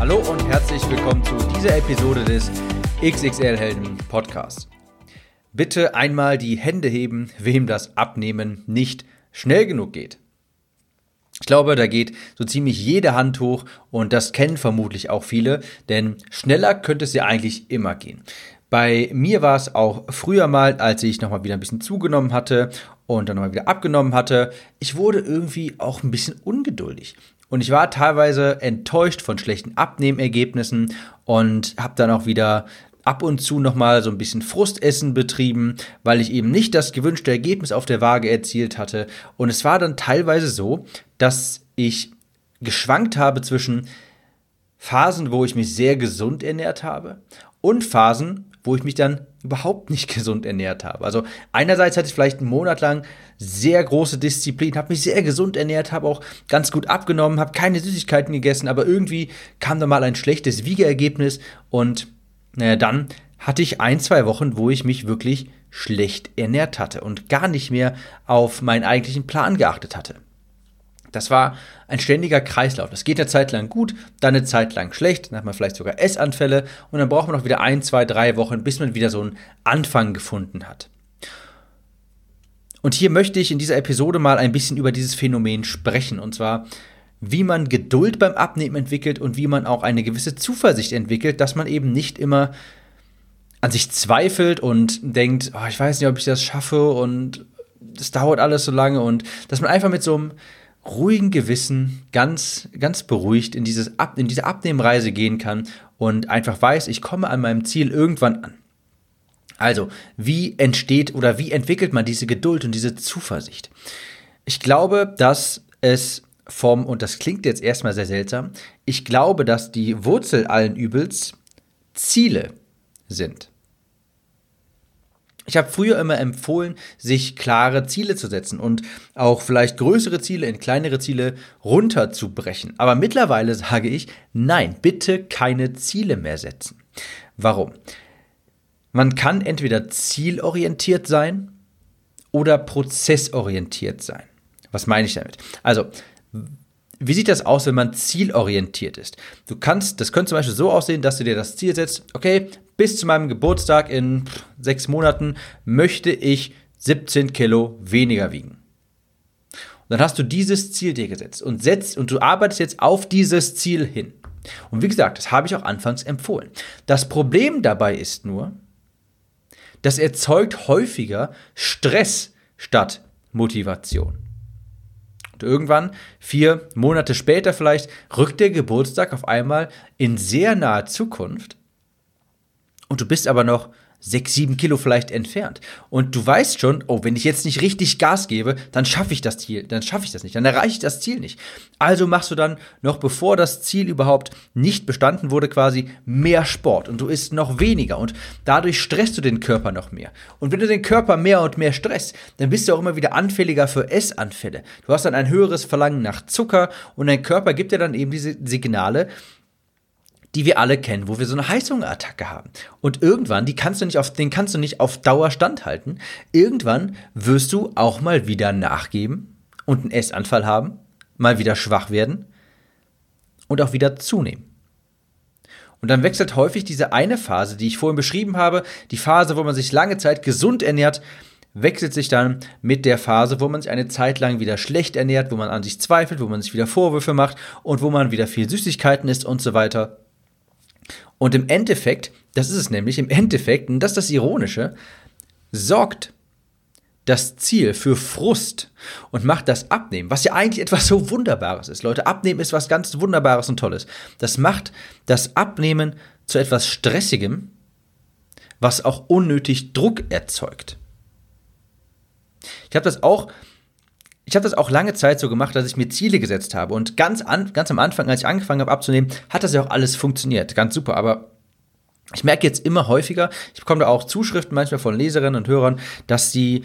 Hallo und herzlich willkommen zu dieser Episode des XXL Helden Podcast. Bitte einmal die Hände heben, wem das Abnehmen nicht schnell genug geht. Ich glaube, da geht so ziemlich jede Hand hoch und das kennen vermutlich auch viele, denn schneller könnte es ja eigentlich immer gehen. Bei mir war es auch früher mal, als ich nochmal wieder ein bisschen zugenommen hatte und dann nochmal wieder abgenommen hatte. Ich wurde irgendwie auch ein bisschen ungeduldig. Und ich war teilweise enttäuscht von schlechten Abnehmergebnissen und habe dann auch wieder ab und zu nochmal so ein bisschen Frustessen betrieben, weil ich eben nicht das gewünschte Ergebnis auf der Waage erzielt hatte. Und es war dann teilweise so, dass ich geschwankt habe zwischen Phasen, wo ich mich sehr gesund ernährt habe und Phasen, wo ich mich dann überhaupt nicht gesund ernährt habe. Also einerseits hatte ich vielleicht einen Monat lang sehr große Disziplin, habe mich sehr gesund ernährt, habe auch ganz gut abgenommen, habe keine Süßigkeiten gegessen, aber irgendwie kam da mal ein schlechtes Wiegeergebnis und dann hatte ich 1-2 Wochen, wo ich mich wirklich schlecht ernährt hatte und gar nicht mehr auf meinen eigentlichen Plan geachtet hatte. Das war ein ständiger Kreislauf. Das geht eine Zeit lang gut, dann eine Zeit lang schlecht, dann hat man vielleicht sogar Essanfälle und dann braucht man noch wieder 1, 2, 3 Wochen, bis man wieder so einen Anfang gefunden hat. Und hier möchte ich in dieser Episode mal ein bisschen über dieses Phänomen sprechen, und zwar, wie man Geduld beim Abnehmen entwickelt und wie man auch eine gewisse Zuversicht entwickelt, dass man eben nicht immer an sich zweifelt und denkt, oh, ich weiß nicht, ob ich das schaffe und das dauert alles so lange, und dass man einfach mit so einem ruhigen Gewissen ganz, ganz beruhigt in diese Abnehmreise gehen kann und einfach weiß, ich komme an meinem Ziel irgendwann an. Also, wie entsteht oder wie entwickelt man diese Geduld und diese Zuversicht? Ich glaube, dass es und das klingt jetzt erstmal sehr seltsam, ich glaube, dass die Wurzel allen Übels Ziele sind. Ich habe früher immer empfohlen, sich klare Ziele zu setzen und auch vielleicht größere Ziele in kleinere Ziele runterzubrechen. Aber mittlerweile sage ich, nein, bitte keine Ziele mehr setzen. Warum? Man kann entweder zielorientiert sein oder prozessorientiert sein. Was meine ich damit? Also, wie sieht das aus, wenn man zielorientiert ist? Das könnte zum Beispiel so aussehen, dass du dir das Ziel setzt, okay, bis zu meinem Geburtstag in 6 Monaten möchte ich 17 Kilo weniger wiegen. Und dann hast du dieses Ziel dir gesetzt und du arbeitest jetzt auf dieses Ziel hin. Und wie gesagt, das habe ich auch anfangs empfohlen. Das Problem dabei ist nur, das erzeugt häufiger Stress statt Motivation. Und irgendwann, 4 Monate später vielleicht, rückt der Geburtstag auf einmal in sehr nahe Zukunft. Und du bist aber noch 6-7 Kilo vielleicht entfernt. Und du weißt schon, oh, wenn ich jetzt nicht richtig Gas gebe, dann schaffe ich das Ziel, dann schaffe ich das nicht, dann erreiche ich das Ziel nicht. Also machst du dann, noch bevor das Ziel überhaupt nicht bestanden wurde, quasi mehr Sport und du isst noch weniger und dadurch stresst du den Körper noch mehr. Und wenn du den Körper mehr und mehr stresst, dann bist du auch immer wieder anfälliger für Essanfälle. Du hast dann ein höheres Verlangen nach Zucker und dein Körper gibt dir dann eben diese Signale, die wir alle kennen, wo wir so eine Heißhungerattacke haben. Und irgendwann, den kannst du nicht auf Dauer standhalten. Irgendwann wirst du auch mal wieder nachgeben und einen Essanfall haben, mal wieder schwach werden und auch wieder zunehmen. Und dann wechselt häufig diese eine Phase, die ich vorhin beschrieben habe, die Phase, wo man sich lange Zeit gesund ernährt, wechselt sich dann mit der Phase, wo man sich eine Zeit lang wieder schlecht ernährt, wo man an sich zweifelt, wo man sich wieder Vorwürfe macht und wo man wieder viel Süßigkeiten isst und so weiter. Und im Endeffekt, das ist es nämlich, und das ist das Ironische, sorgt das Ziel für Frust und macht das Abnehmen, was ja eigentlich etwas so Wunderbares ist. Leute, Abnehmen ist was ganz Wunderbares und Tolles. Das macht das Abnehmen zu etwas Stressigem, was auch unnötig Druck erzeugt. Ich habe das auch Ich habe das auch lange Zeit so gemacht, dass ich mir Ziele gesetzt habe. Und ganz am Anfang, als ich angefangen habe abzunehmen, hat das ja auch alles funktioniert. Ganz super, aber ich merke jetzt immer häufiger, ich bekomme da auch Zuschriften manchmal von Leserinnen und Hörern, dass sie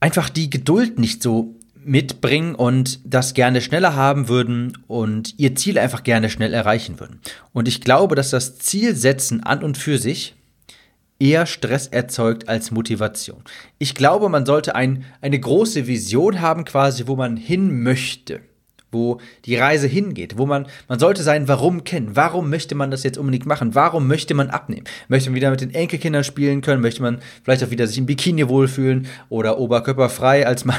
einfach die Geduld nicht so mitbringen und das gerne schneller haben würden und ihr Ziel einfach gerne schnell erreichen würden. Und ich glaube, dass das Zielsetzen an und für sich eher Stress erzeugt als Motivation. Ich glaube, man sollte eine große Vision haben quasi, wo man hin möchte, wo die Reise hingeht, wo man sollte sein Warum kennen. Warum möchte man das jetzt unbedingt machen? Warum möchte man abnehmen? Möchte man wieder mit den Enkelkindern spielen können? Möchte man vielleicht auch wieder sich im Bikini wohlfühlen oder oberkörperfrei, als man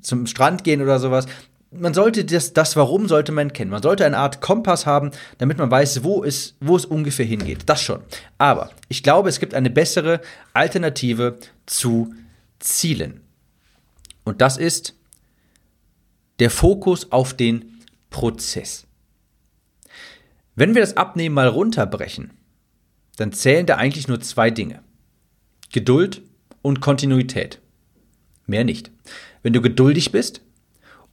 zum Strand gehen oder sowas? Man sollte das Warum sollte man kennen. Man sollte eine Art Kompass haben, damit man weiß, wo es ungefähr hingeht. Das schon. Aber ich glaube, es gibt eine bessere Alternative zu Zielen. Und das ist der Fokus auf den Prozess. Wenn wir das Abnehmen mal runterbrechen, dann zählen da eigentlich nur zwei Dinge: Geduld und Kontinuität. Mehr nicht. Wenn du geduldig bist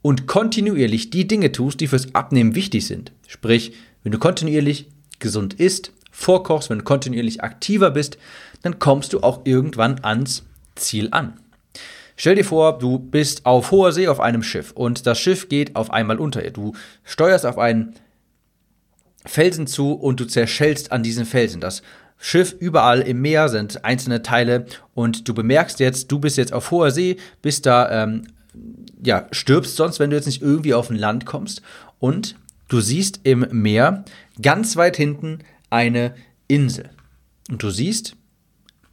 und kontinuierlich die Dinge tust, die fürs Abnehmen wichtig sind, sprich, wenn du kontinuierlich gesund isst, vorkochst, wenn du kontinuierlich aktiver bist, dann kommst du auch irgendwann ans Ziel an. Stell dir vor, du bist auf hoher See auf einem Schiff und das Schiff geht auf einmal unter dir. Du steuerst auf einen Felsen zu und du zerschellst an diesem Felsen. Das Schiff überall im Meer sind einzelne Teile und du bemerkst jetzt, du bist jetzt auf hoher See, bist da, stirbst sonst, wenn du jetzt nicht irgendwie auf ein Land kommst. Und du siehst im Meer ganz weit hinten eine Insel. Und du siehst,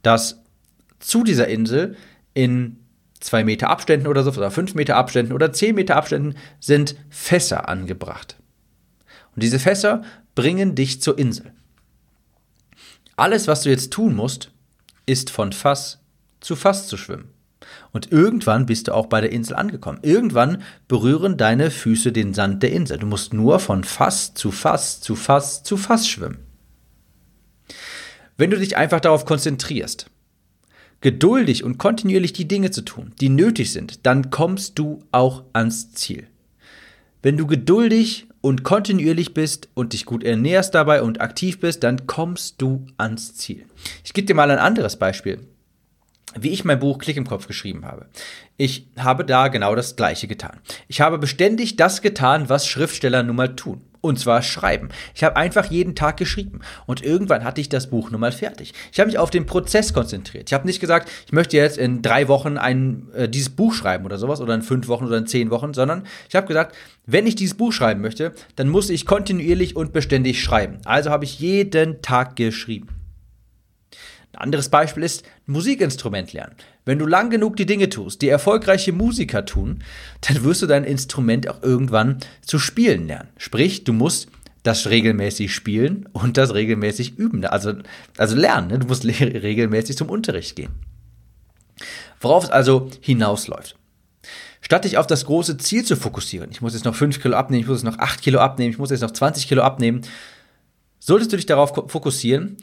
dass zu dieser Insel in 2 Meter Abständen oder so, oder 5 Meter Abständen oder 10 Meter Abständen sind Fässer angebracht. Und diese Fässer bringen dich zur Insel. Alles, was du jetzt tun musst, ist von Fass zu schwimmen. Und irgendwann bist du auch bei der Insel angekommen. Irgendwann berühren deine Füße den Sand der Insel. Du musst nur von Fass zu Fass zu Fass zu Fass schwimmen. Wenn du dich einfach darauf konzentrierst, geduldig und kontinuierlich die Dinge zu tun, die nötig sind, dann kommst du auch ans Ziel. Wenn du geduldig und kontinuierlich bist und dich gut ernährst dabei und aktiv bist, dann kommst du ans Ziel. Ich gebe dir mal ein anderes Beispiel, wie ich mein Buch Klick im Kopf geschrieben habe. Ich habe da genau das Gleiche getan. Ich habe beständig das getan, was Schriftsteller nun mal tun. Und zwar schreiben. Ich habe einfach jeden Tag geschrieben. Und irgendwann hatte ich das Buch nun mal fertig. Ich habe mich auf den Prozess konzentriert. Ich habe nicht gesagt, ich möchte jetzt in 3 Wochen dieses Buch schreiben oder sowas oder in 5 Wochen oder in 10 Wochen, sondern ich habe gesagt, wenn ich dieses Buch schreiben möchte, dann muss ich kontinuierlich und beständig schreiben. Also habe ich jeden Tag geschrieben. Ein anderes Beispiel ist Musikinstrument lernen. Wenn du lang genug die Dinge tust, die erfolgreiche Musiker tun, dann wirst du dein Instrument auch irgendwann zu spielen lernen. Sprich, du musst das regelmäßig spielen und das regelmäßig üben, also lernen. Ne? Du musst regelmäßig zum Unterricht gehen. Worauf es also hinausläuft. Statt dich auf das große Ziel zu fokussieren, ich muss jetzt noch 5 Kilo abnehmen, ich muss jetzt noch 8 Kilo abnehmen, ich muss jetzt noch 20 Kilo abnehmen, solltest du dich darauf fokussieren,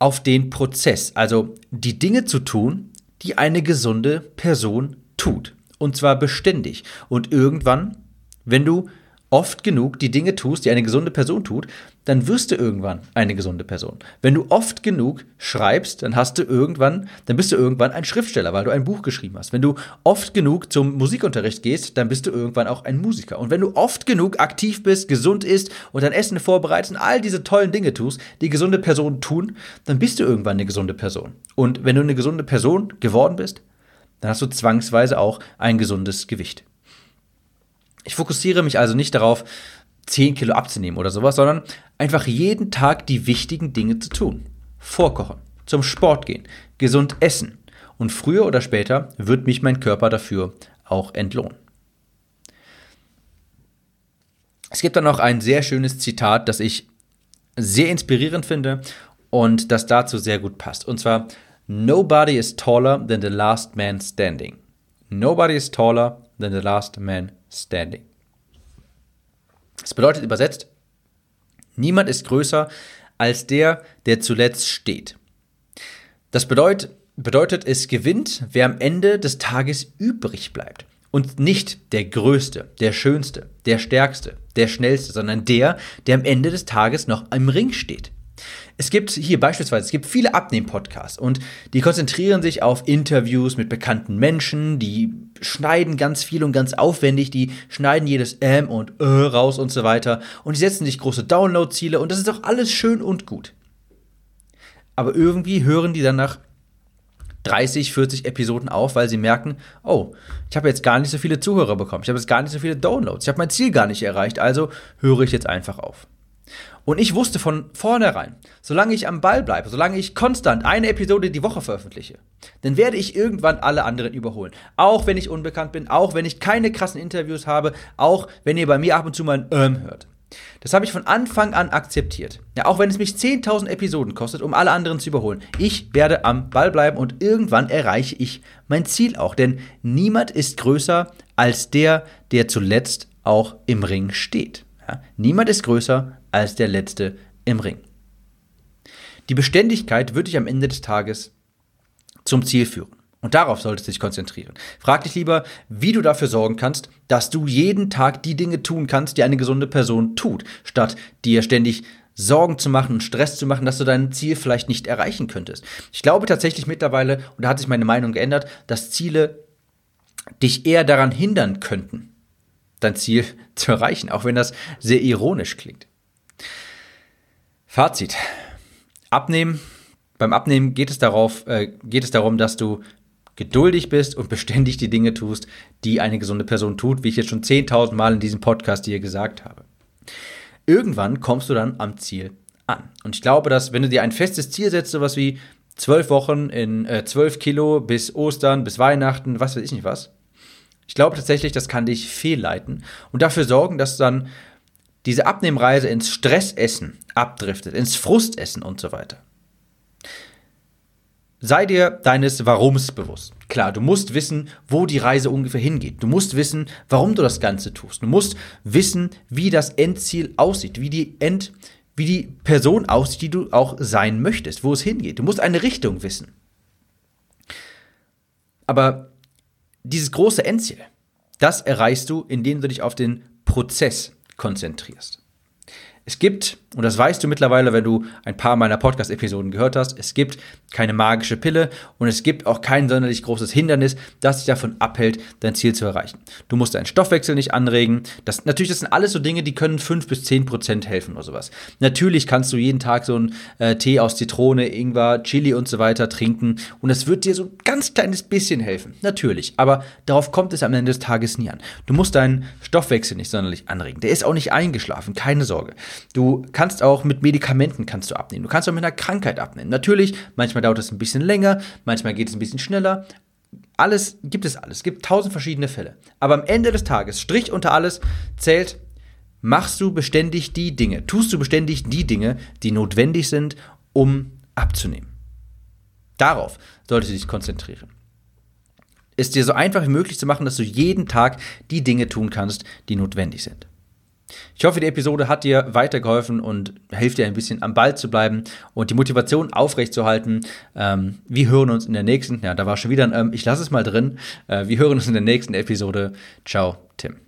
auf den Prozess, also die Dinge zu tun, die eine gesunde Person tut. Und zwar beständig. Und irgendwann, wenn du oft genug die Dinge tust, die eine gesunde Person tut, dann wirst du irgendwann eine gesunde Person. Wenn du oft genug schreibst, dann bist du irgendwann ein Schriftsteller, weil du ein Buch geschrieben hast. Wenn du oft genug zum Musikunterricht gehst, dann bist du irgendwann auch ein Musiker. Und wenn du oft genug aktiv bist, gesund isst und dein Essen vorbereitest und all diese tollen Dinge tust, die gesunde Personen tun, dann bist du irgendwann eine gesunde Person. Und wenn du eine gesunde Person geworden bist, dann hast du zwangsweise auch ein gesundes Gewicht. Ich fokussiere mich also nicht darauf, 10 Kilo abzunehmen oder sowas, sondern einfach jeden Tag die wichtigen Dinge zu tun. Vorkochen, zum Sport gehen, gesund essen. Und früher oder später wird mich mein Körper dafür auch entlohnen. Es gibt dann noch ein sehr schönes Zitat, das ich sehr inspirierend finde und das dazu sehr gut passt. Und zwar, "Nobody is taller than the last man standing." Nobody is taller than the last man standing. Das bedeutet übersetzt, niemand ist größer als der, der zuletzt steht. Das bedeutet, bedeutet, es gewinnt, wer am Ende des Tages übrig bleibt. Und nicht der Größte, der Schönste, der Stärkste, der Schnellste, sondern der, der am Ende des Tages noch im Ring steht. Es gibt hier beispielsweise, viele Abnehm-Podcasts und die konzentrieren sich auf Interviews mit bekannten Menschen, die schneiden ganz viel und ganz aufwendig, die schneiden jedes und raus und so weiter und die setzen sich große Download-Ziele und das ist doch alles schön und gut. Aber irgendwie hören die dann nach 30, 40 Episoden auf, weil sie merken, oh, ich habe jetzt gar nicht so viele Zuhörer bekommen, ich habe jetzt gar nicht so viele Downloads, ich habe mein Ziel gar nicht erreicht, also höre ich jetzt einfach auf. Und ich wusste von vornherein, solange ich am Ball bleibe, solange ich konstant eine Episode die Woche veröffentliche, dann werde ich irgendwann alle anderen überholen. Auch wenn ich unbekannt bin, auch wenn ich keine krassen Interviews habe, auch wenn ihr bei mir ab und zu mal ein hört. Das habe ich von Anfang an akzeptiert. Ja, auch wenn es mich 10.000 Episoden kostet, um alle anderen zu überholen. Ich werde am Ball bleiben und irgendwann erreiche ich mein Ziel auch. Denn niemand ist größer als der, der zuletzt auch im Ring steht. Ja, niemand ist größer als der Letzte im Ring. Die Beständigkeit wird dich am Ende des Tages zum Ziel führen. Und darauf solltest du dich konzentrieren. Frag dich lieber, wie du dafür sorgen kannst, dass du jeden Tag die Dinge tun kannst, die eine gesunde Person tut, statt dir ständig Sorgen zu machen und Stress zu machen, dass du dein Ziel vielleicht nicht erreichen könntest. Ich glaube tatsächlich mittlerweile, und da hat sich meine Meinung geändert, dass Ziele dich eher daran hindern könnten, dein Ziel zu erreichen, auch wenn das sehr ironisch klingt. Fazit. Abnehmen. Beim Abnehmen geht es darum, dass du geduldig bist und beständig die Dinge tust, die eine gesunde Person tut, wie ich jetzt schon 10.000 Mal in diesem Podcast dir gesagt habe. Irgendwann kommst du dann am Ziel an. Und ich glaube, dass wenn du dir ein festes Ziel setzt, sowas wie 12 Wochen in 12 Kilo bis Ostern, bis Weihnachten, was weiß ich nicht was, ich glaube tatsächlich, das kann dich fehlleiten und dafür sorgen, dass dann diese Abnehmreise ins Stressessen abdriftet, ins Frustessen und so weiter. Sei dir deines Warums bewusst. Klar, du musst wissen, wo die Reise ungefähr hingeht. Du musst wissen, warum du das Ganze tust. Du musst wissen, wie das Endziel aussieht, wie die Person aussieht, die du auch sein möchtest, wo es hingeht. Du musst eine Richtung wissen. Aber dieses große Endziel, das erreichst du, indem du dich auf den Prozess konzentrierst. Es gibt, und das weißt du mittlerweile, wenn du ein paar meiner Podcast-Episoden gehört hast, es gibt keine magische Pille und es gibt auch kein sonderlich großes Hindernis, das dich davon abhält, dein Ziel zu erreichen. Du musst deinen Stoffwechsel nicht anregen. Das sind alles so Dinge, die können 5-10% helfen oder sowas. Natürlich kannst du jeden Tag so einen Tee aus Zitrone, Ingwer, Chili und so weiter trinken und das wird dir so ein ganz kleines bisschen helfen. Natürlich, aber darauf kommt es am Ende des Tages nie an. Du musst deinen Stoffwechsel nicht sonderlich anregen. Der ist auch nicht eingeschlafen, keine Sorge. Du kannst auch mit Medikamenten abnehmen. Du kannst auch mit einer Krankheit abnehmen. Natürlich, manchmal dauert es ein bisschen länger, manchmal geht es ein bisschen schneller. Alles. Es gibt 1000 verschiedene Fälle. Aber am Ende des Tages, Strich unter alles, zählt, tust du beständig die Dinge, die notwendig sind, um abzunehmen. Darauf solltest du dich konzentrieren. Es dir so einfach wie möglich zu machen, dass du jeden Tag die Dinge tun kannst, die notwendig sind. Ich hoffe, die Episode hat dir weitergeholfen und hilft dir ein bisschen am Ball zu bleiben und die Motivation aufrechtzuerhalten. Wir hören uns in der nächsten, ich lasse es mal drin. Wir hören uns in der nächsten Episode. Ciao, Tim.